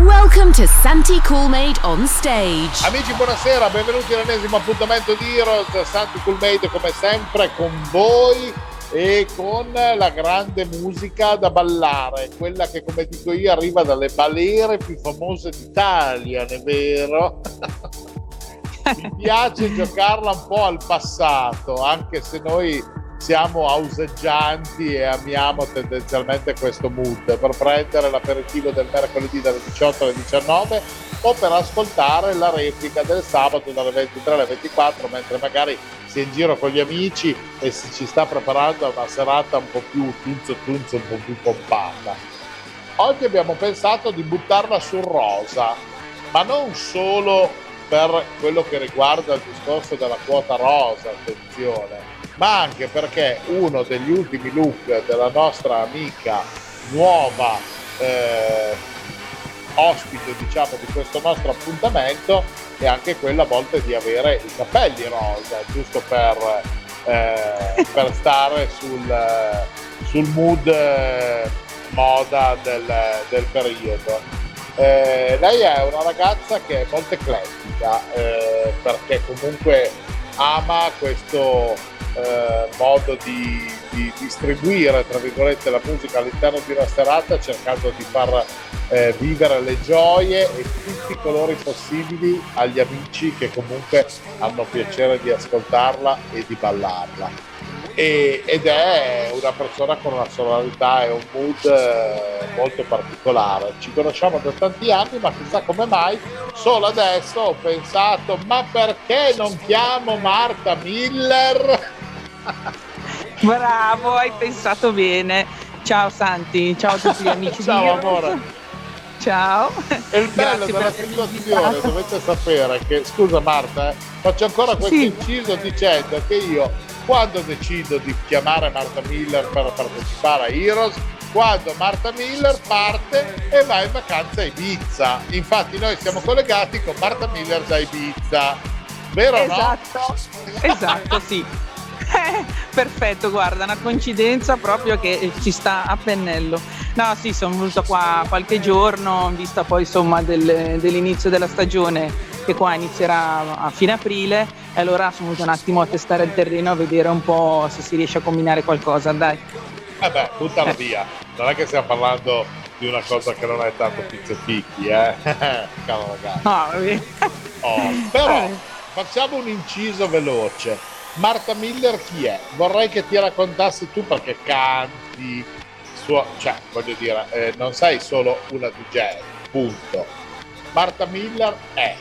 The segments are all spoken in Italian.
Welcome to Santi Coolmade on stage. Amici, buonasera, benvenuti all'ennesimo appuntamento di Heroes. Santi Coolmade come sempre con voi e con la grande musica da ballare, quella che, come dico io, arriva dalle balere più famose d'Italia, non è vero? Mi piace giocarla un po' al passato, anche se noi siamo auseggianti e amiamo tendenzialmente questo mood per prendere l'aperitivo del mercoledì dalle 18 alle 19 o per ascoltare la replica del sabato dalle 23 alle 24, mentre magari si è in giro con gli amici e si ci sta preparando a una serata un po' più tunzo, un po' più pompata. Oggi abbiamo pensato di buttarla sul rosa, ma non solo per quello che riguarda il discorso della quota rosa, attenzione, ma anche perché uno degli ultimi look della nostra amica nuova ospite, diciamo, di questo nostro appuntamento è anche quella a volte di avere i capelli rosa, giusto per stare sul mood moda del periodo. Lei è una ragazza che è molto eclettica perché comunque ama questo modo di distribuire, tra virgolette, la musica all'interno di una serata, cercando di far vivere le gioie e tutti i colori possibili agli amici che comunque hanno piacere di ascoltarla e di ballarla, ed è una persona con una sonorità e un mood molto particolare. Ci conosciamo da tanti anni, ma chissà come mai solo adesso ho pensato: ma perché non chiamo Martha Miller? Bravo, hai pensato bene. Ciao Santi, ciao a tutti gli amici. Ciao di amore. Ciao. E il bello della situazione, dovete sapere che, scusa Martha, faccio ancora questo inciso dicendo che io, quando decido di chiamare Martha Miller per partecipare a Heroes, quando Martha Miller parte e va in vacanza a Ibiza. Infatti noi siamo collegati con Martha Miller da Ibiza, vero? Esatto, no? Esatto, sì. Perfetto, guarda, una coincidenza proprio che ci sta a pennello. No, sì, sono venuta qua qualche giorno, vista poi insomma dell'inizio della stagione, che qua inizierà a fine aprile, e allora sono venuta un attimo a testare il terreno, a vedere un po' se si riesce a combinare qualcosa, dai. Vabbè, buttala via, non è che stiamo parlando di una cosa che non è tanto pizza picchi, cavolo, ragazzi. Però facciamo un inciso veloce. Martha Miller chi è? Vorrei che ti raccontassi tu, perché canti, cioè voglio dire, non sei solo una DJ, punto. Martha Miller è?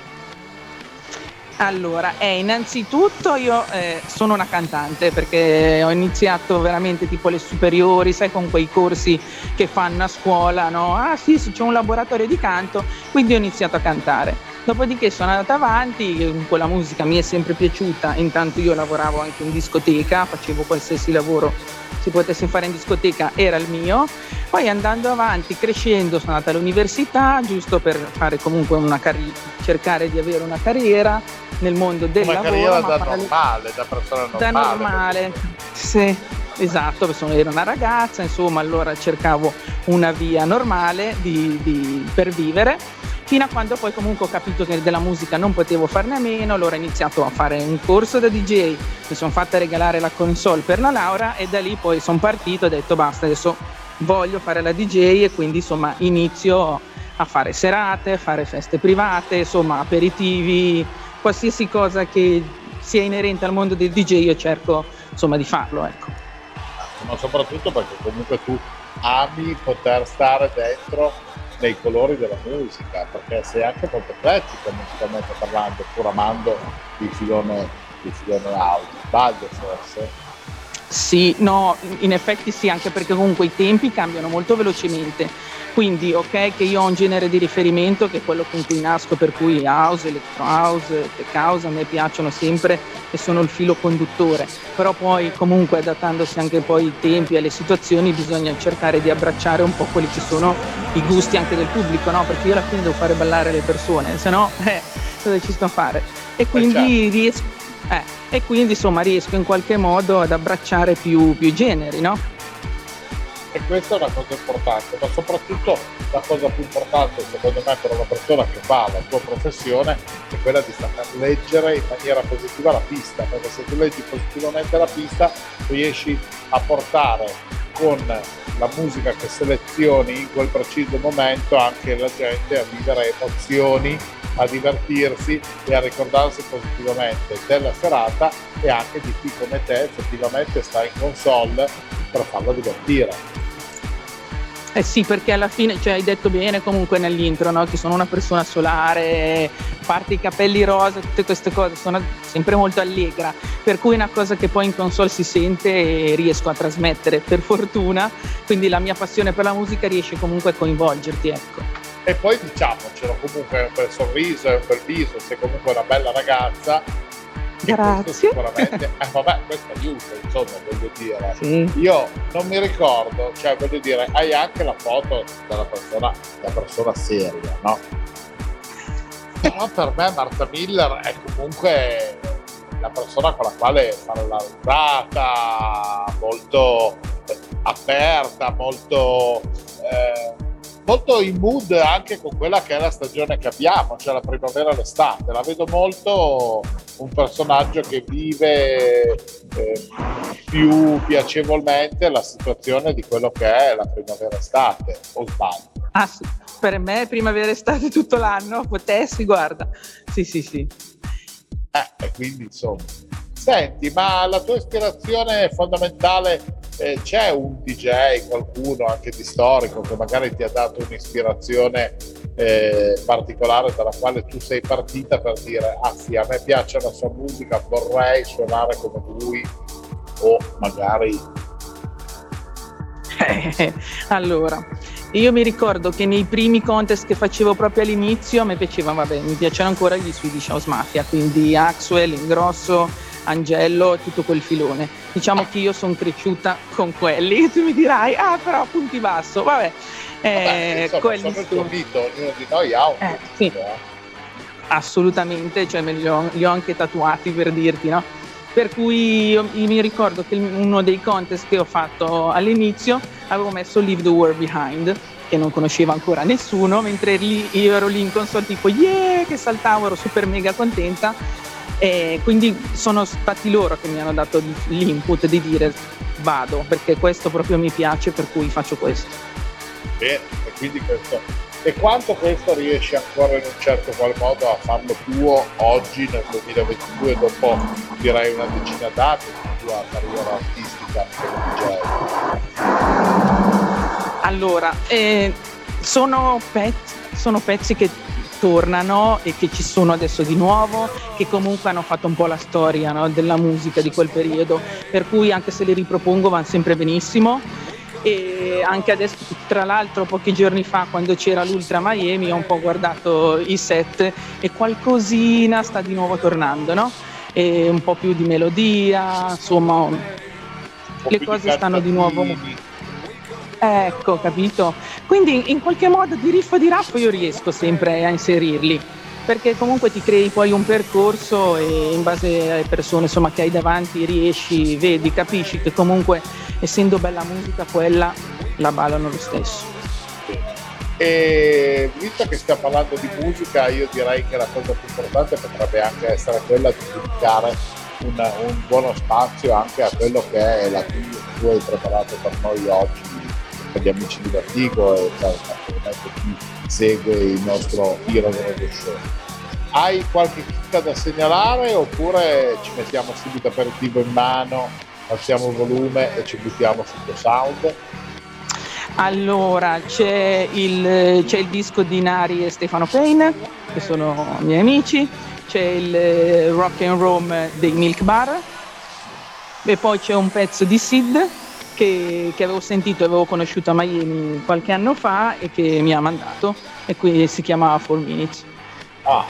Allora, innanzitutto io sono una cantante, perché ho iniziato veramente tipo le superiori, sai, con quei corsi che fanno a scuola, no? Ah sì, c'è un laboratorio di canto, quindi ho iniziato a cantare. Dopodiché sono andata avanti, quella musica mi è sempre piaciuta, intanto io lavoravo anche in discoteca, facevo qualsiasi lavoro si potesse fare in discoteca, era il mio. Poi andando avanti, crescendo, sono andata all'università, giusto per fare comunque cercare di avere una carriera nel mondo del lavoro. Una carriera da normale, da persona normale. Da normale, sì. Esatto, ero una ragazza, insomma, allora cercavo una via normale per vivere, fino a quando poi comunque ho capito che della musica non potevo farne a meno. Allora ho iniziato a fare un corso da DJ, mi sono fatta regalare la console per la laurea, e da lì poi sono partito, ho detto basta, adesso voglio fare la DJ, e quindi insomma inizio a fare serate, a fare feste private, insomma aperitivi, qualsiasi cosa che sia inerente al mondo del DJ io cerco insomma di farlo, ecco. Ma soprattutto perché comunque tu ami poter stare dentro nei colori della musica, perché sei anche molto eclettica musicalmente parlando, pur amando il filone audio, sbaglio forse? Sì, no, in effetti sì, anche perché comunque i tempi cambiano molto velocemente. Quindi ok che io ho un genere di riferimento che è quello con cui nasco, per cui house, electro house, tech house a me piacciono sempre e sono il filo conduttore, però poi comunque adattandosi anche poi ai tempi e alle situazioni bisogna cercare di abbracciare un po' quelli che sono i gusti anche del pubblico, no? Perché io alla fine devo fare ballare le persone, se no cosa ci sto a fare? E quindi riesco in qualche modo ad abbracciare più generi, no? E questa è una cosa importante, ma soprattutto la cosa più importante secondo me per una persona che fa la tua professione è quella di saper leggere in maniera positiva la pista, perché se tu leggi positivamente la pista riesci a portare con la musica che selezioni in quel preciso momento anche la gente a vivere emozioni, a divertirsi e a ricordarsi positivamente della serata e anche di chi come te effettivamente sta in console per farla divertire. Eh sì, perché alla fine, cioè, hai detto bene comunque nell'intro, no? Che sono una persona solare, parte i capelli rosa, tutte queste cose, sono sempre molto allegra, per cui è una cosa che poi in console si sente e riesco a trasmettere, per fortuna, quindi la mia passione per la musica riesce comunque a coinvolgerti, ecco. E poi diciamocelo, comunque è un bel sorriso, è un bel viso, sei comunque una bella ragazza. Grazie. Sicuramente, vabbè, questo aiuta, insomma, voglio dire. Sì. Io non mi ricordo, cioè voglio dire, hai anche la foto della persona seria, no? Però per me Martha Miller è comunque la persona con la quale fare la risata, molto aperta, molto... molto in mood anche con quella che è la stagione che abbiamo, cioè la primavera e l'estate. La vedo molto un personaggio che vive più piacevolmente la situazione di quello che è la primavera-estate, o sbaglio? Ah sì, per me primavera-estate tutto l'anno, potessi, guarda, sì. E quindi insomma, senti, ma la tua ispirazione fondamentale... c'è un DJ, qualcuno anche di storico che magari ti ha dato un'ispirazione particolare dalla quale tu sei partita per dire ah sì, a me piace la sua musica, vorrei suonare come lui, o magari allora io mi ricordo che nei primi contest che facevo proprio all'inizio mi piacevano ancora gli Swedish House Mafia, quindi Axwell, Ingrosso, Angello, tutto quel filone. Diciamo che io sono cresciuta con quelli. Tu mi dirai, però punti basso, vabbè. Quelli sono il tuo mito, ognuno di noi ha un sì. Assolutamente, cioè li ho anche tatuati per dirti, no? Per cui io mi ricordo che uno dei contest che ho fatto all'inizio avevo messo Leave the World Behind, che non conosceva ancora nessuno, mentre lì, io ero lì in console tipo yeah, che saltavo, ero super mega contenta. E quindi sono stati loro che mi hanno dato l'input di dire vado, perché questo proprio mi piace, per cui faccio questo. Bene, e quindi questo. E quanto questo riesci ancora in un certo qual modo a farlo tuo oggi nel 2022, dopo direi una decina d'anni di tua carriera artistica DJ? Allora, sono pezzi che tornano e che ci sono adesso di nuovo, che comunque hanno fatto un po' la storia, no, della musica di quel periodo, per cui anche se li ripropongo vanno sempre benissimo. E anche adesso, tra l'altro, pochi giorni fa quando c'era l'Ultra Miami ho un po' guardato i set e qualcosina sta di nuovo tornando, no? E un po' più di melodia, insomma le cose stanno di nuovo. Ecco, capito? Quindi in qualche modo di riff o di raff io riesco sempre a inserirli, perché comunque ti crei poi un percorso e in base alle persone, insomma, che hai davanti riesci, vedi, capisci che comunque essendo bella musica quella la ballano lo stesso. E visto che stiamo parlando di musica, io direi che la cosa più importante potrebbe anche essere quella di dedicare un buono spazio anche a quello che è la tua hai preparato per noi oggi, per gli amici di Vertigo e per chi segue il nostro Heroes Radio Show. Hai qualche chicca da segnalare oppure ci mettiamo subito aperitivo in mano, alziamo il volume e ci buttiamo sul tuo sound? Allora, c'è il disco di Nari e Stefano Pain, che sono miei amici, c'è il rock and roll dei Milk Bar e poi c'è un pezzo di Sid che avevo sentito e avevo conosciuto a Miami qualche anno fa e che mi ha mandato, e qui si chiama 4 Minutes. Ah,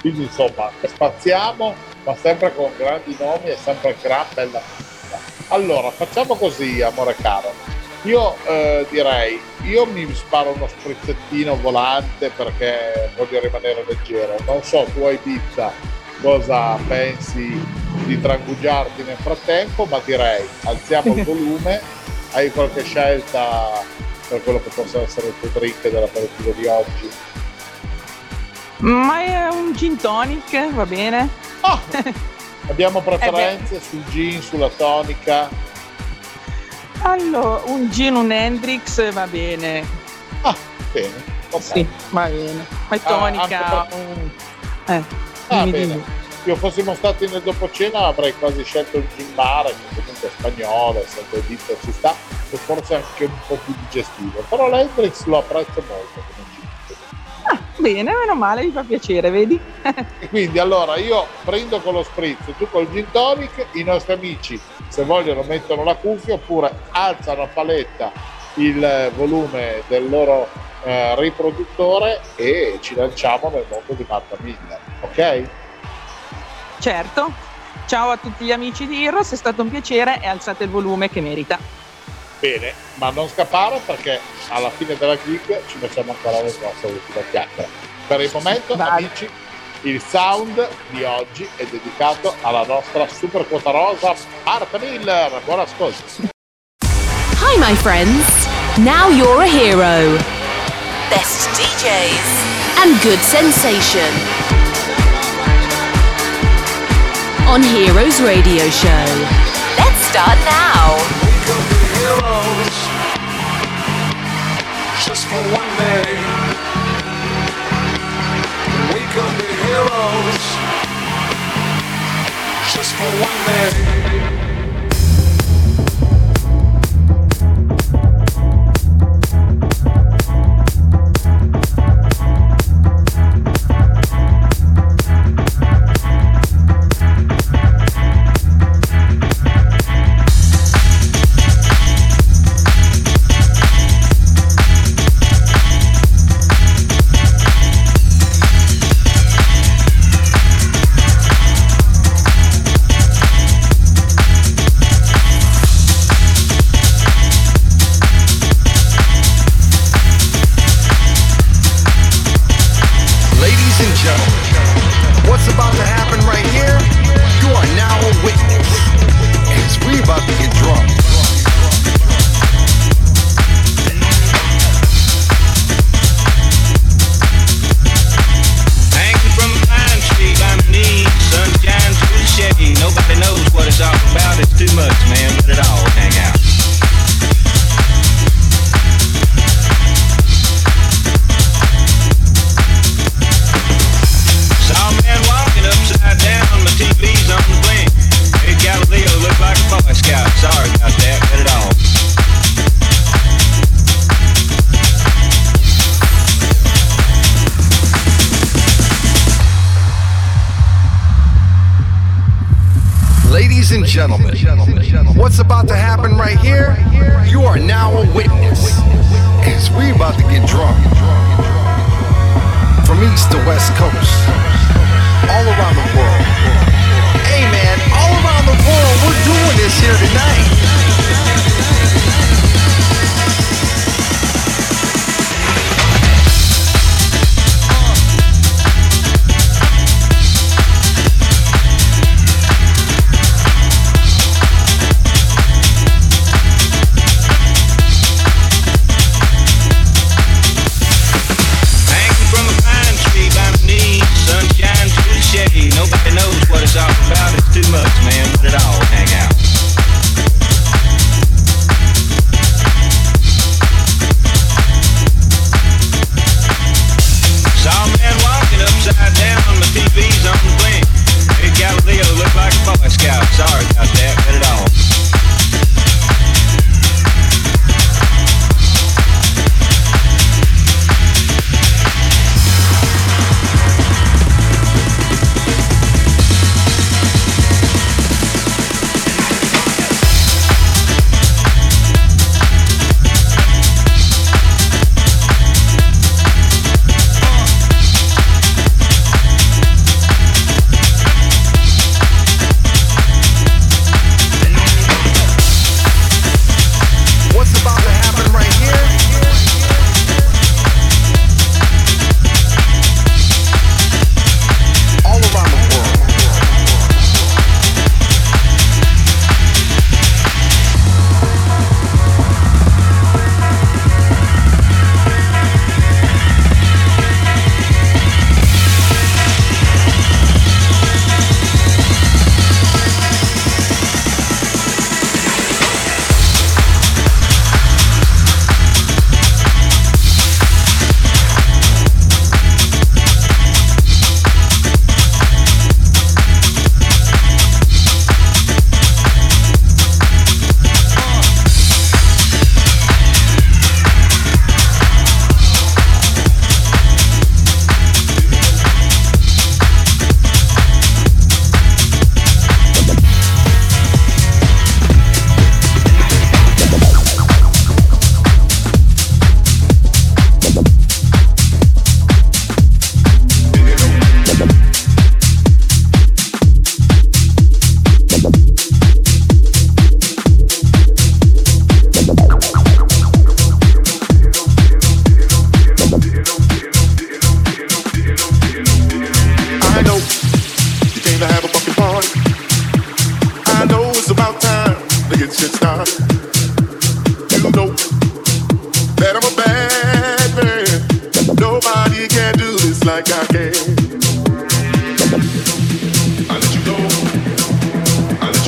quindi insomma spaziamo, ma sempre con grandi nomi e sempre gran bella musica. Allora facciamo così, amore caro, io direi, io mi sparo uno sprizzettino volante perché voglio rimanere leggero, non so tu hai pizza cosa pensi di trangugiarti nel frattempo, ma direi alziamo il volume, hai qualche scelta per quello che possono essere le tue dritte dell'aperitivo di oggi? Ma è un gin tonic, va bene? Ah, abbiamo preferenze sul gin, sulla tonica? Allora, un gin, un Hendrick's va bene. Ah, bene. Okay. Sì, va bene. Ma tonica, ah, bene. Se fossimo stati nel dopo cena avrei quasi scelto il gin bar, che comunque è spagnolo, sempre il dito ci sta, e forse anche un po' più digestivo, però l'Hendrix lo apprezzo molto come gin. Ah, bene, meno male, mi fa piacere, vedi? E quindi allora io prendo con lo spritz, tu col gin tonic, i nostri amici se vogliono mettono la cuffia oppure alzano a paletta il volume del loro riproduttore e ci lanciamo nel mondo di Martha Miller, ok? Certo, ciao a tutti gli amici di Heroes, è stato un piacere e alzate il volume che merita. Bene, ma non scappare perché alla fine della gig ci facciamo ancora la nostra ultima chiacchiera. Per il momento, vai, amici, il sound di oggi è dedicato alla nostra super quota rosa Martha Miller. Buon ascolto. Hi my friends, now you're a hero. Best DJs and good sensation on Heroes Radio Show. Let's start now. We could be heroes, just for one day. We could be heroes, just for one day. about time to get shit started. You know that I'm a bad man. Nobody can do this like I can. I let you go. I let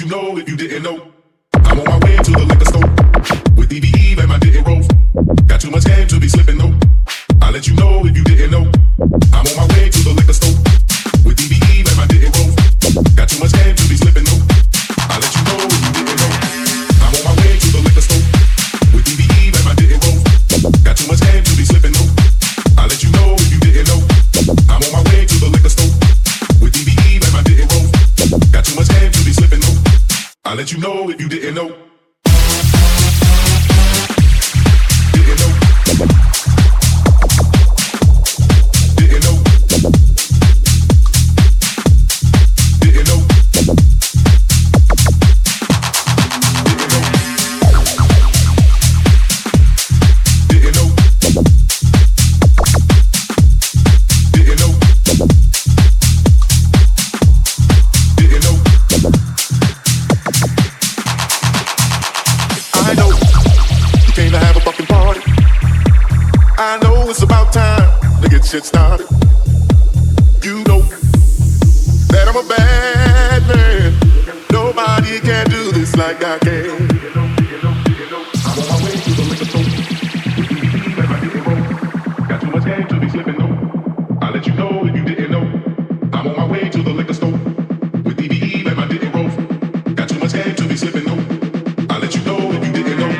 you know if you didn't know. I'm on my way to the liquor store with DBE and my didn't roll. Got too much game to be slipping though. I let you know if you didn't know. I'm on my way to the liquor store with DBE and my didn't roll. Got too much game to be slipping though. I let you know if you didn't know. I'm on my way to the liquor store with DBE and my didn't roll. Got too much game to be slipping though. I let you know if you didn't know. I'm on my way to the liquor store with DBE and my didn't roll. Got too much game to be slipping. I let you know if you didn't know. Didn't know. It's about time to get shit started. You know that I'm a bad man. Nobody can do this like I can. I'm on my way to the liquor store. With DBE, where I didn't roll. Got too much game to be slipping though. I let you know if you didn't know. I'm on my way to the liquor store. With DBE, where I didn't roll. Got too much game to be slipping though. I let you know if you didn't know.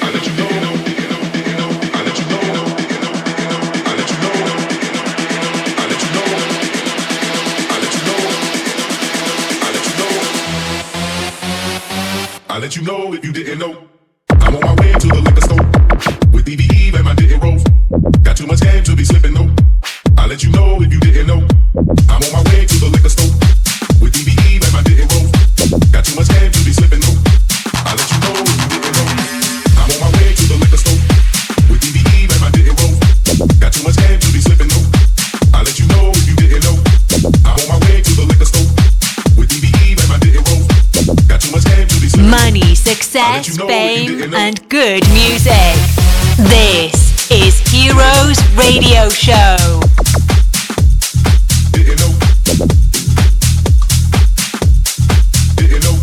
I let you know if you didn't know. I'm on my way to the liquor store with DBE and my didn't roll. Got too much game to be slipping though. I let you know if you didn't know. I'm on my way to the liquor store with DBE and my didn't roll. Got too much game to be slipping though. I let you know if you didn't know. I'm on my way to the liquor store with DBE and my didn't roll. Got too much game to be slipping though. I let you know if you didn't know. I'm on my way to the liquor store with DBE and my didn't roll. Got too much game to be slipping. Money, success, you know, fame, and good music. This is Heroes Radio Show. Didn't know. Didn't know.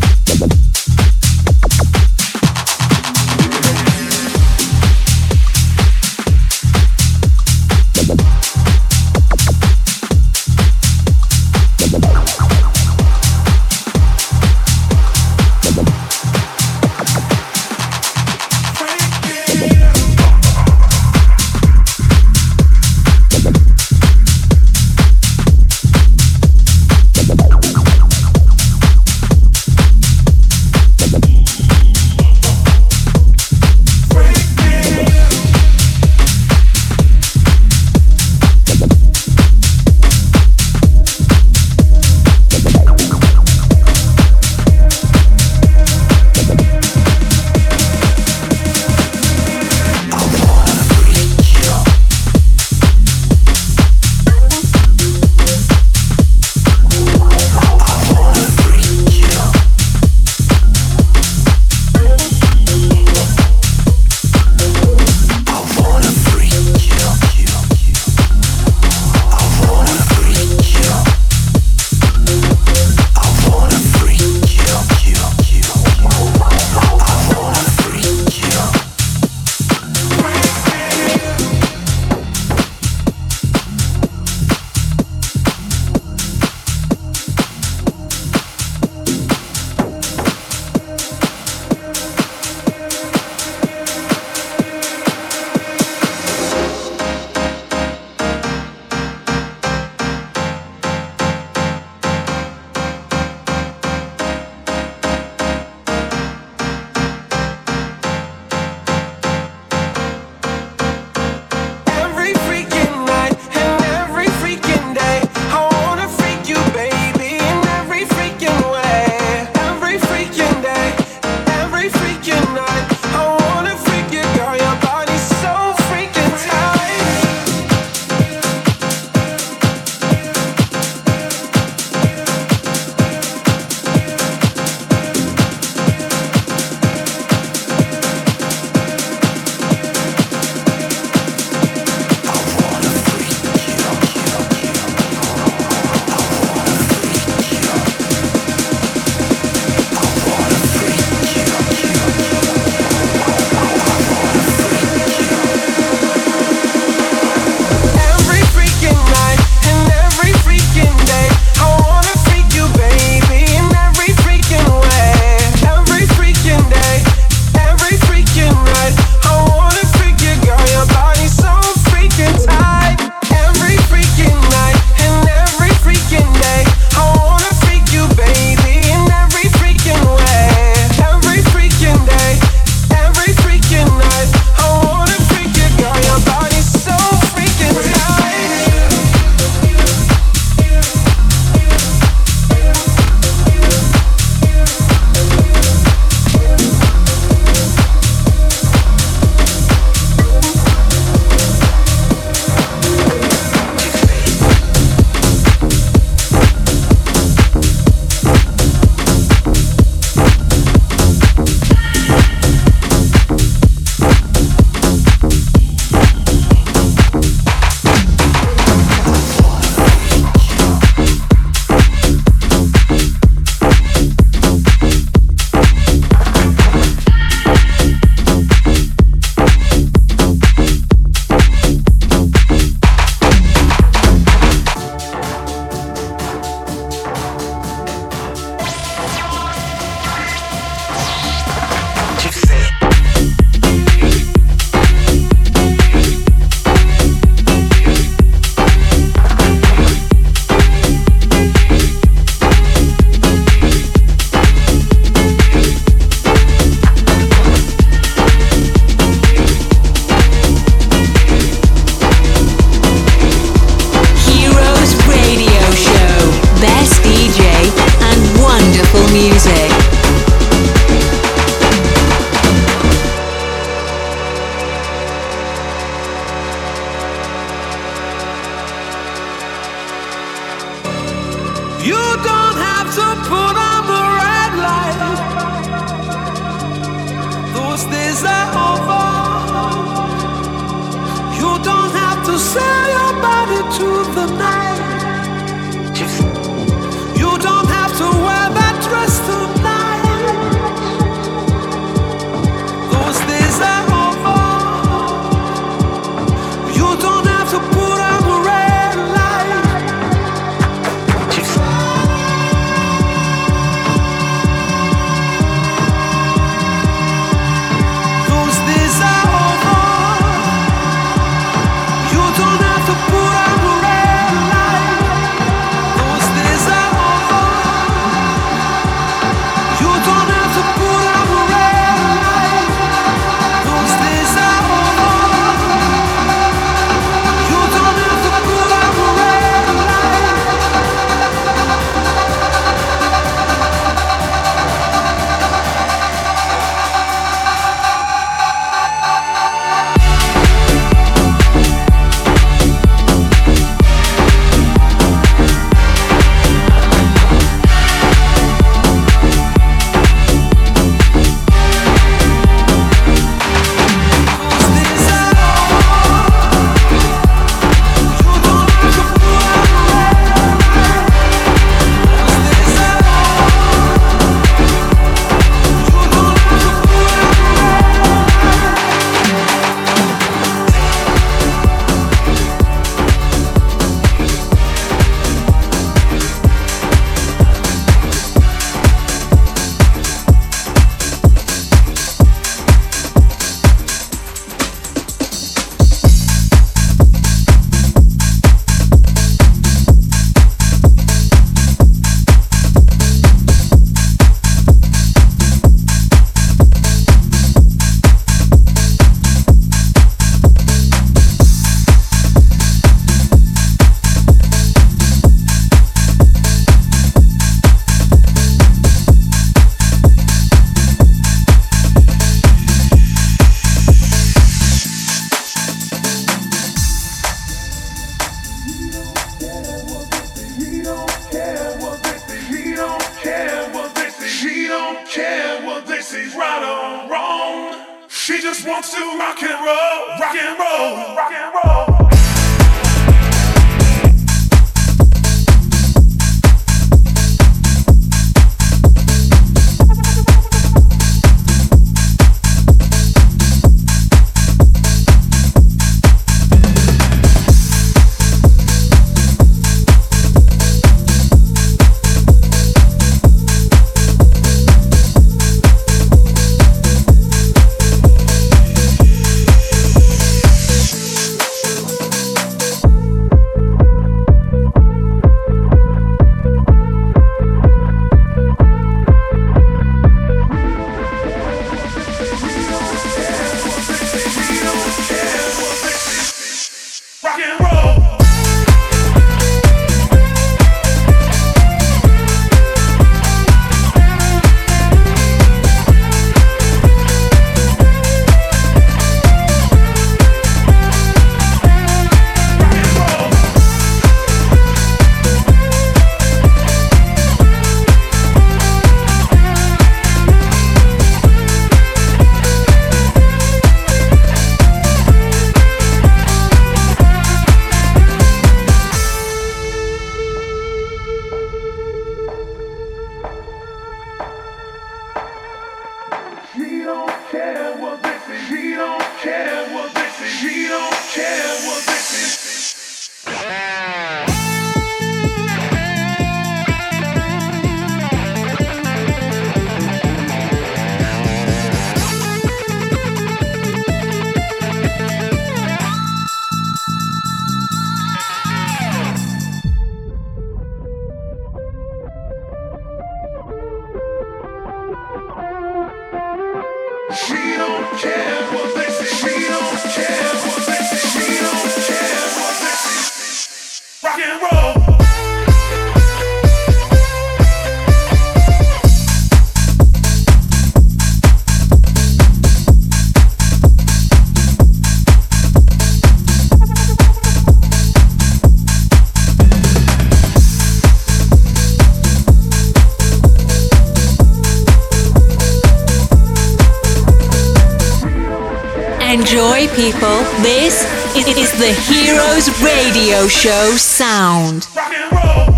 Enjoy, people. This is the Heroes Radio Show sound. Rock and roll.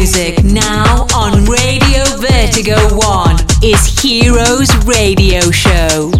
music now on Radio Vertigo One is Heroes Radio Show.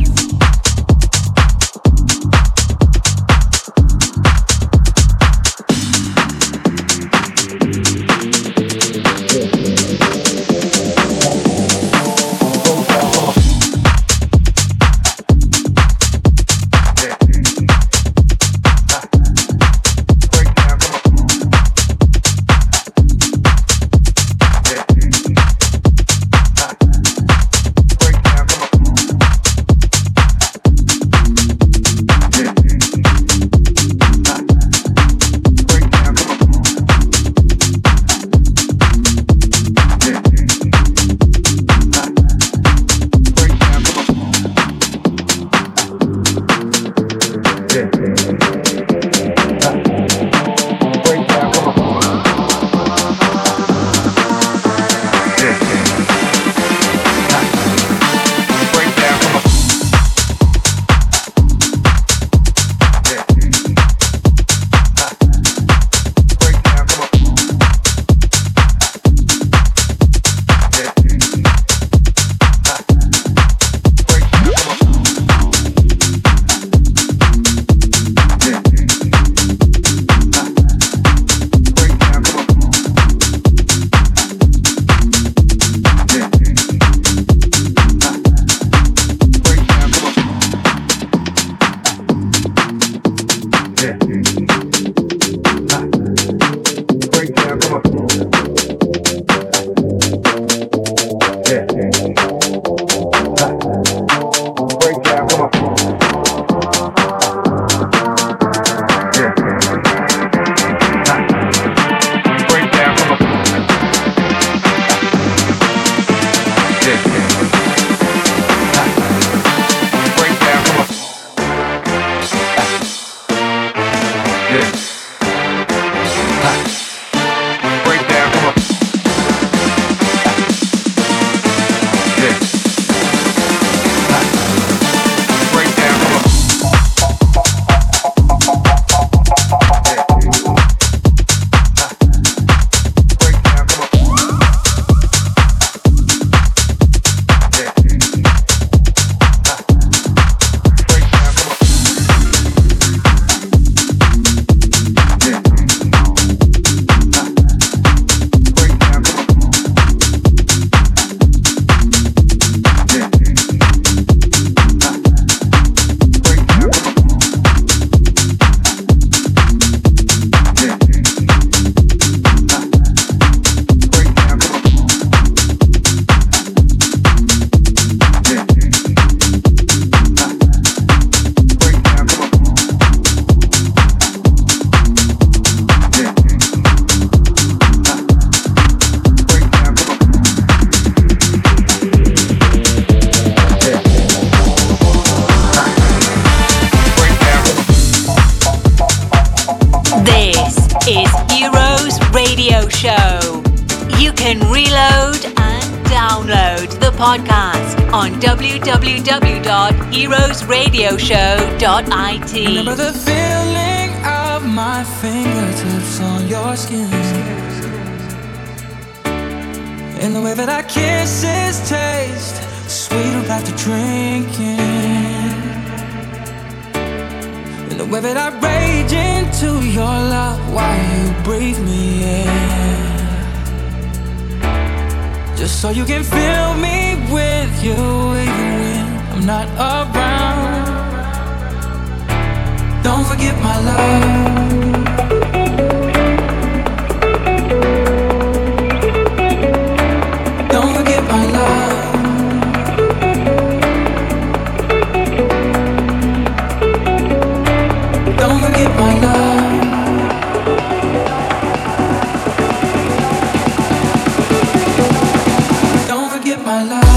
www.heroesradioshow.it. Remember the feeling of my fingertips on your skin, and the way that our kisses taste sweeter after drinking, and the way that I rage into your love while you breathe me in, just so you can fill me with you even when I'm not around. Don't forget my love. Don't forget my love. Don't forget my love. Don't forget my love. Don't forget my love.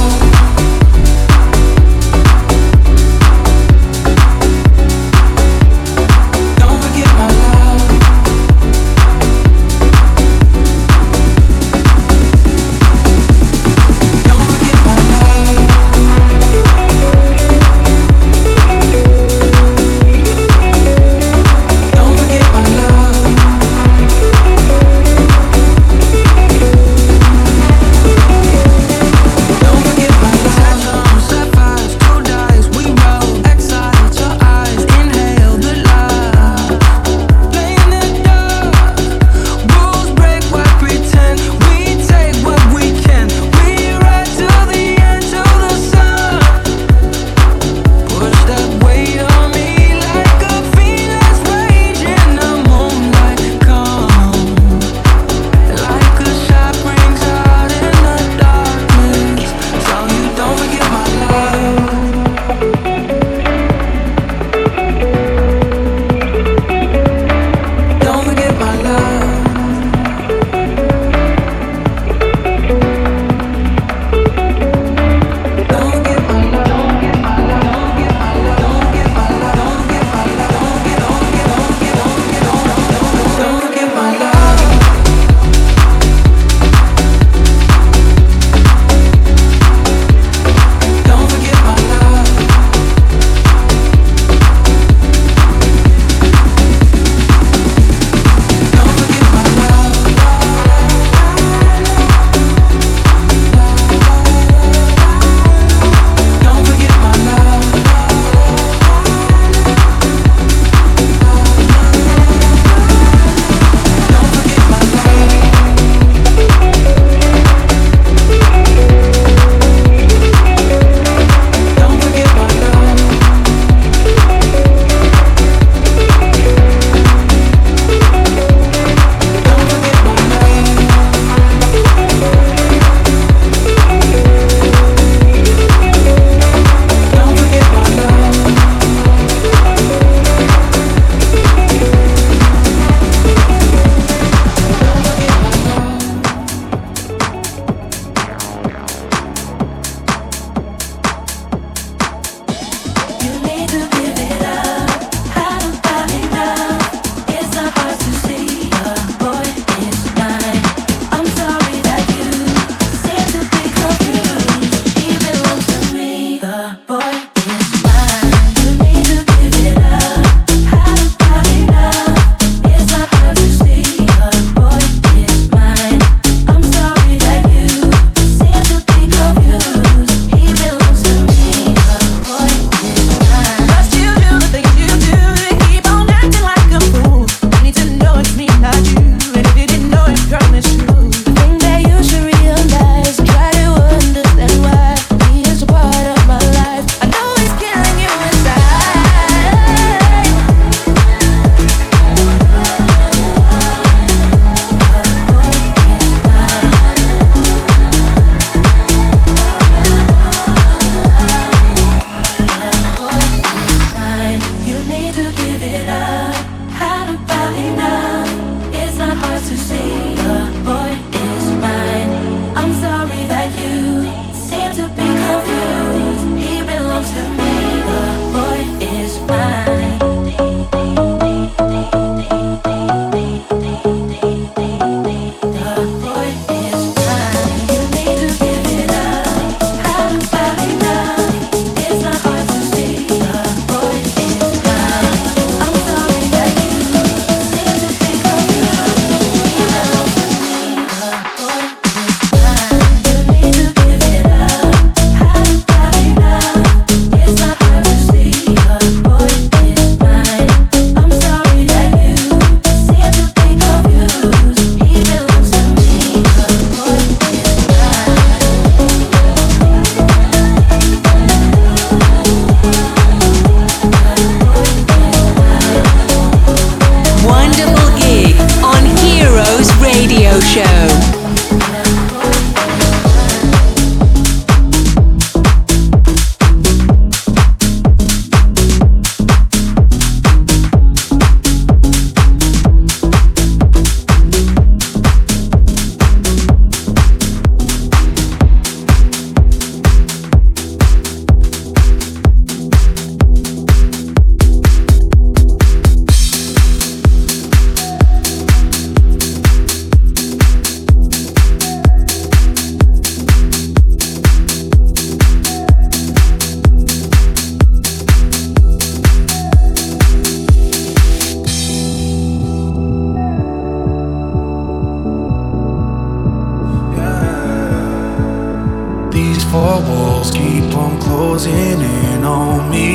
four walls keep on closing in on me.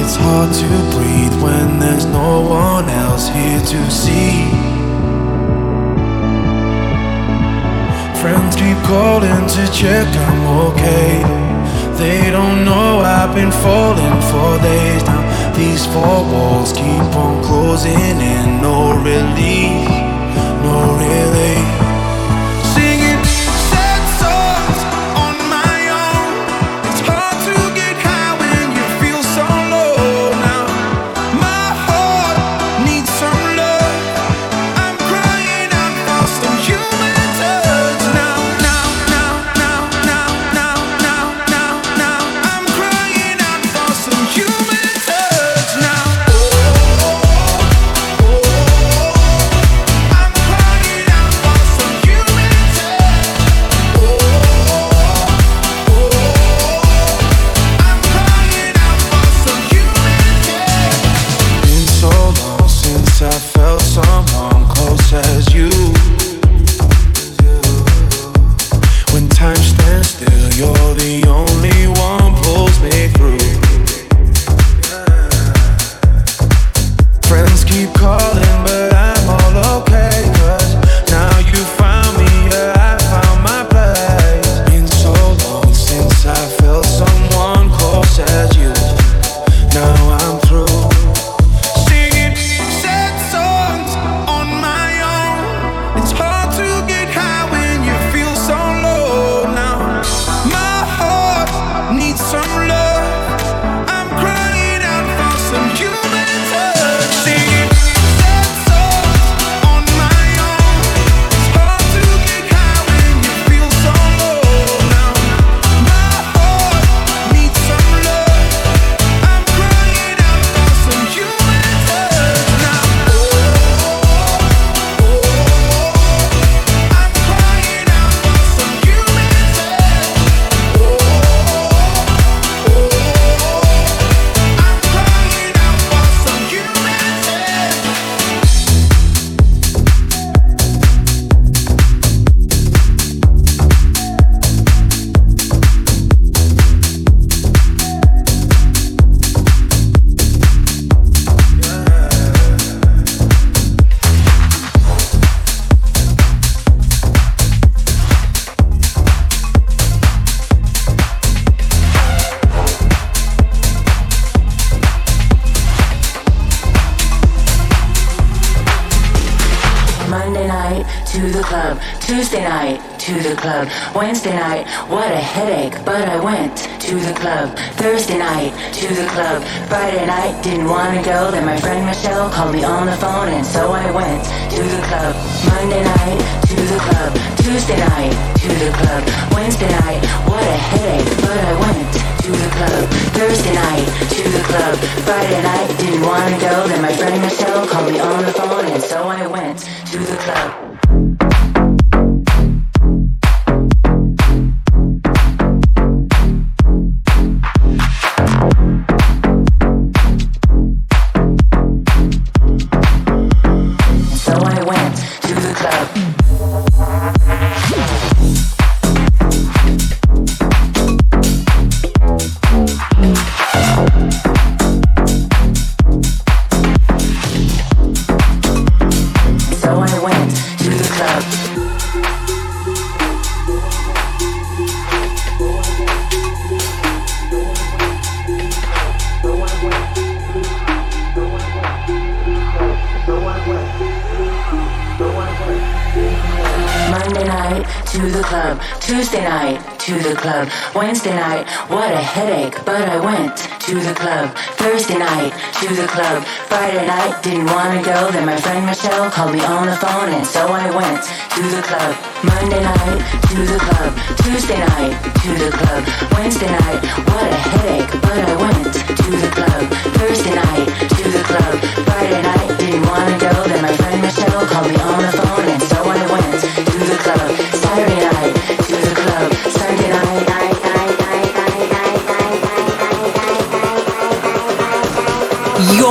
It's hard to breathe when there's no one else here to see. Friends keep calling to check I'm okay. They don't know I've been falling for days now. These four walls keep on closing in. No relief, no relief. Wednesday night, what a headache, but I went to the club. Thursday night, to the club. Friday night, didn't want to go. Then my friend Michelle called me on the phone, and so I went to the club. Monday night, to the club. Tuesday night, to the club. Wednesday night, what a headache, but I went to the club. Thursday night, to the club. Friday night, didn't want to go. Then my friend Michelle called me on the phone, and so I went to the club. Wednesday night, what a headache, but I went to the club. Thursday night, to the club. Friday night, didn't want to go. Then my friend Michelle called me on the phone, and so I went to the club. Monday night, to the club. Tuesday night, to the club. Wednesday night, what a headache, but I went to the club. Thursday night, to the club. Friday night, didn't want to go. Then my friend Michelle called me on the phone, and so I went to the club. Saturday night, to the club. Sunday night, you're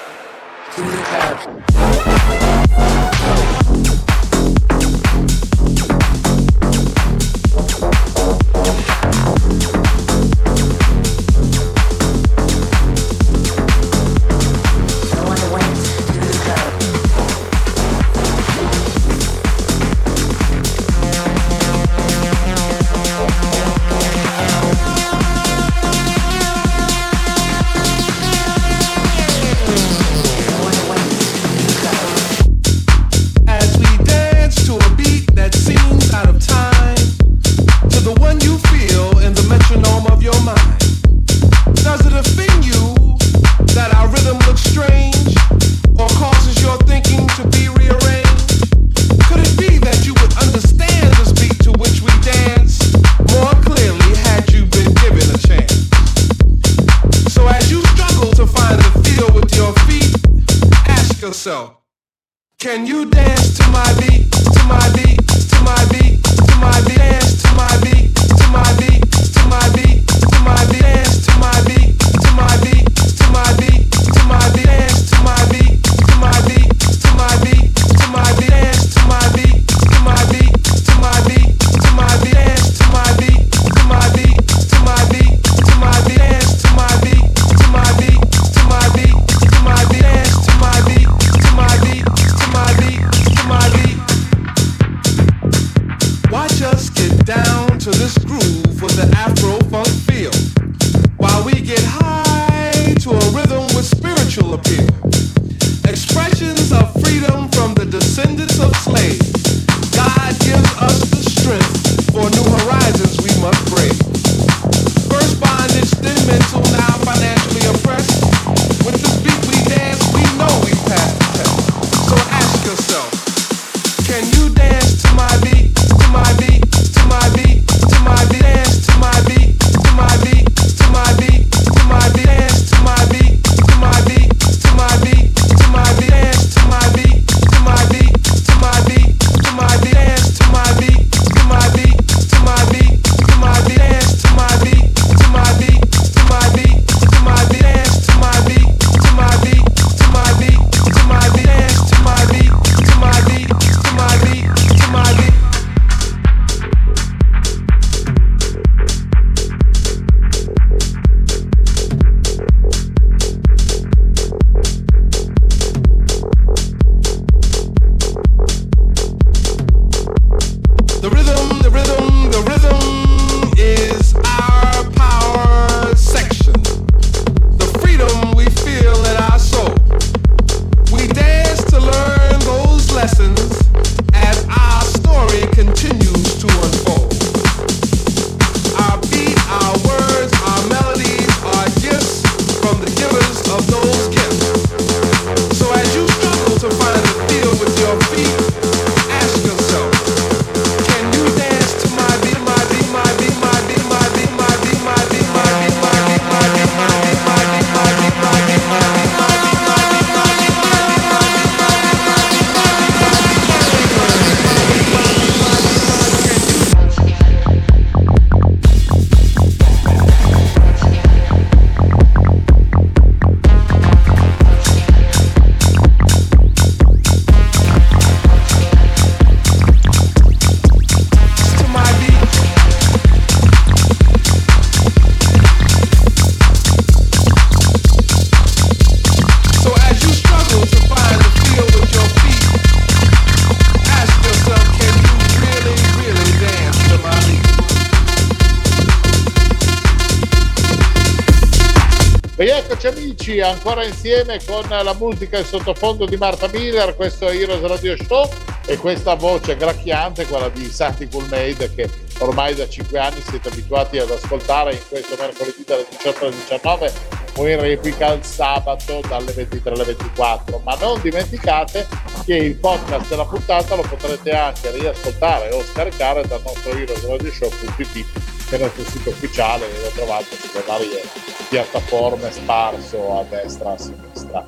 Ancora insieme con la musica e il sottofondo di Martha Miller, questo è Heroes Radio Show e questa voce gracchiante, quella di Santi Coolmade, che ormai da 5 anni siete abituati ad ascoltare in questo mercoledì dalle 18 alle 19, poi in replica il sabato dalle 23 alle 24. Ma non dimenticate che il podcast della puntata lo potrete anche riascoltare o scaricare dal nostro heroesradioshow.it, che è il nostro sito ufficiale, lo trovate sulle varie piattaforme sparso a destra, a sinistra.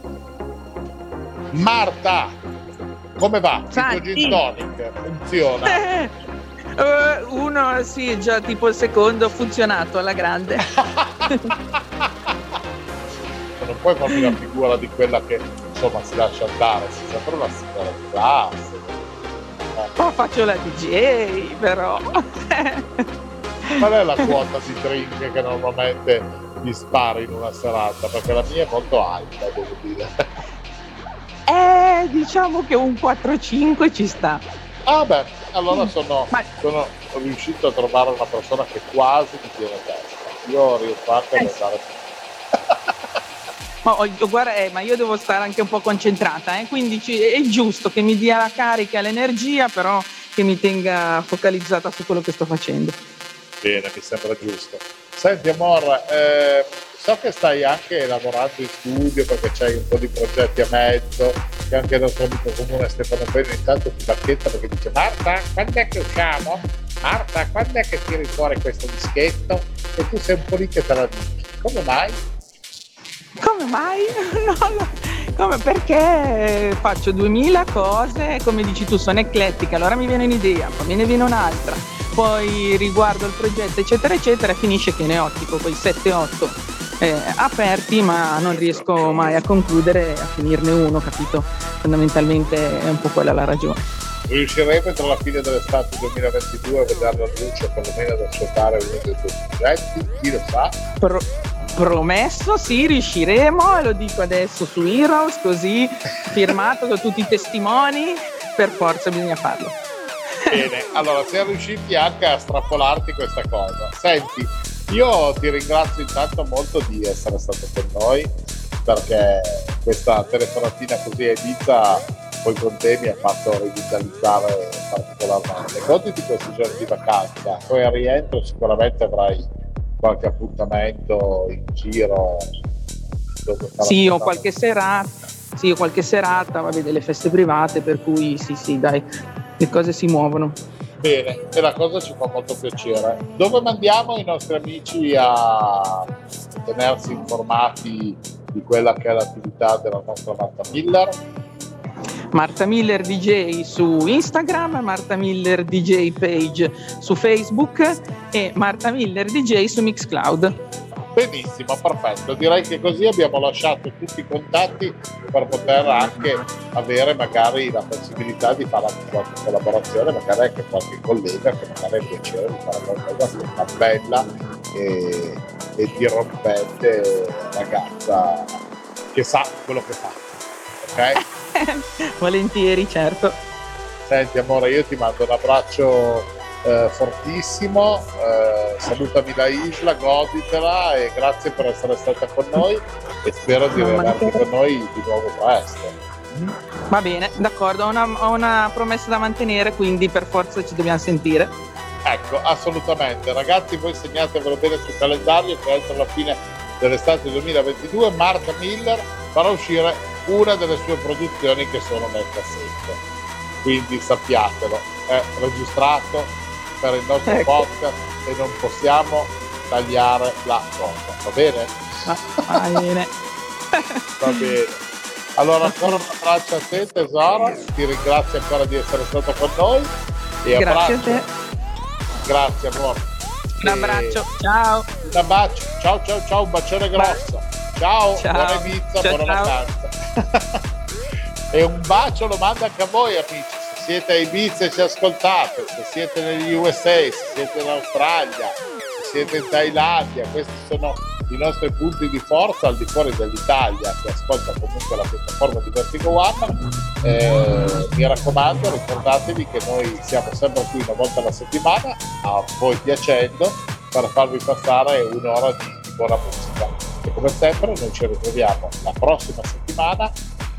Marta, come va? Il gin tonic funziona? Uno sì, già tipo il secondo funzionato alla grande. Non puoi farmi la figura di quella che insomma si lascia andare, si sembra una signora di classe. Ma faccio la DJ però. Qual è la quota di drink che normalmente gli spari in una serata? Perché la mia è molto alta, devo dire. Diciamo che un 4-5 ci sta. Ah beh, allora sono riuscito a trovare una persona che quasi mi tiene testa. Io ho rifatto a stare. Ma guarda, ma io devo stare anche un po' concentrata, quindi è giusto che mi dia la carica e l'energia, però che mi tenga focalizzata su quello che sto facendo. Bene, mi sembra giusto. Senti amor, so che stai anche lavorando in studio perché c'hai un po' di progetti a mezzo, che anche il nostro amico comune Stefano Pelli intanto ti bacchetta perché dice: Marta, quando è che usciamo? Marta, quando è che tiri fuori questo dischetto? E tu sei un po' lì che te la dici. Come mai? Come mai? No. Come? Perché faccio 2000 cose, come dici tu, sono eclettica, allora mi viene un'idea, poi ne viene un'altra, poi riguardo il progetto eccetera eccetera, finisce che ne ho tipo poi 7-8 aperti, ma non riesco mai a concludere, a finirne uno, capito? Fondamentalmente è un po' quella la ragione. Riusciremo entro la fine dell'estate 2022 a vedere la luce, perlomeno ad accettare uno dei tuoi progetti? Chi lo sa? Promesso, sì, riusciremo, e lo dico adesso su Heroes, così firmato da tutti i testimoni, per forza bisogna farlo. Bene, allora siamo riusciti anche a strappolarti questa cosa. Senti, io ti ringrazio intanto molto di essere stato con noi, perché questa telefonatina così a Ibiza poi con te mi ha fatto rivitalizzare particolarmente. Goditi questi giorni di vacanza, poi al rientro sicuramente avrai qualche appuntamento in giro. Sì, ho qualche serata, vabbè, delle feste private, per cui sì, dai, le cose si muovono. Bene, e la cosa ci fa molto piacere. Dove mandiamo i nostri amici a tenersi informati di quella che è l'attività della nostra Martha Miller? Martha Miller DJ su Instagram, Martha Miller DJ page su Facebook e Martha Miller DJ su Mixcloud. Benissimo, perfetto, direi che così abbiamo lasciato tutti i contatti per poter anche avere magari la possibilità di fare anche qualche collaborazione, magari anche qualche collega che magari ha il piacere di fare qualcosa che è una bella e dirompente ragazza che sa quello che fa, ok? Volentieri, certo. Senti amore, io ti mando un abbraccio fortissimo, salutami la Isla, goditela, e grazie per essere stata con noi e spero di rivederti con noi di nuovo presto. Va bene, d'accordo, ho una promessa da mantenere, quindi per forza ci dobbiamo sentire. Ecco, assolutamente ragazzi, voi segnatevelo bene sul calendario che entro la fine dell'estate 2022 Martha Miller farà uscire una delle sue produzioni che sono nel cassetto, quindi sappiatelo, è registrato per il nostro podcast e non possiamo tagliare la cosa, va bene? Va bene. Allora ancora un abbraccio a te tesoro, ti ringrazio ancora di essere stato con noi e grazie abbraccio. A te, grazie amore, un abbraccio, ciao, un abbraccio, ciao, un bacione grosso, ciao. Buona Ibiza, buona vacanza. E un bacio lo mando anche a voi amici. Siete a Ibiza e ci ascoltate, se siete negli USA, se siete in Australia, se siete in Thailandia, questi sono i nostri punti di forza al di fuori dell'Italia, che ascolta comunque la piattaforma di Vertigo One. Mi raccomando, ricordatevi che noi siamo sempre qui una volta alla settimana, a voi piacendo, per farvi passare un'ora di buona musica. E come sempre noi ci ritroviamo la prossima settimana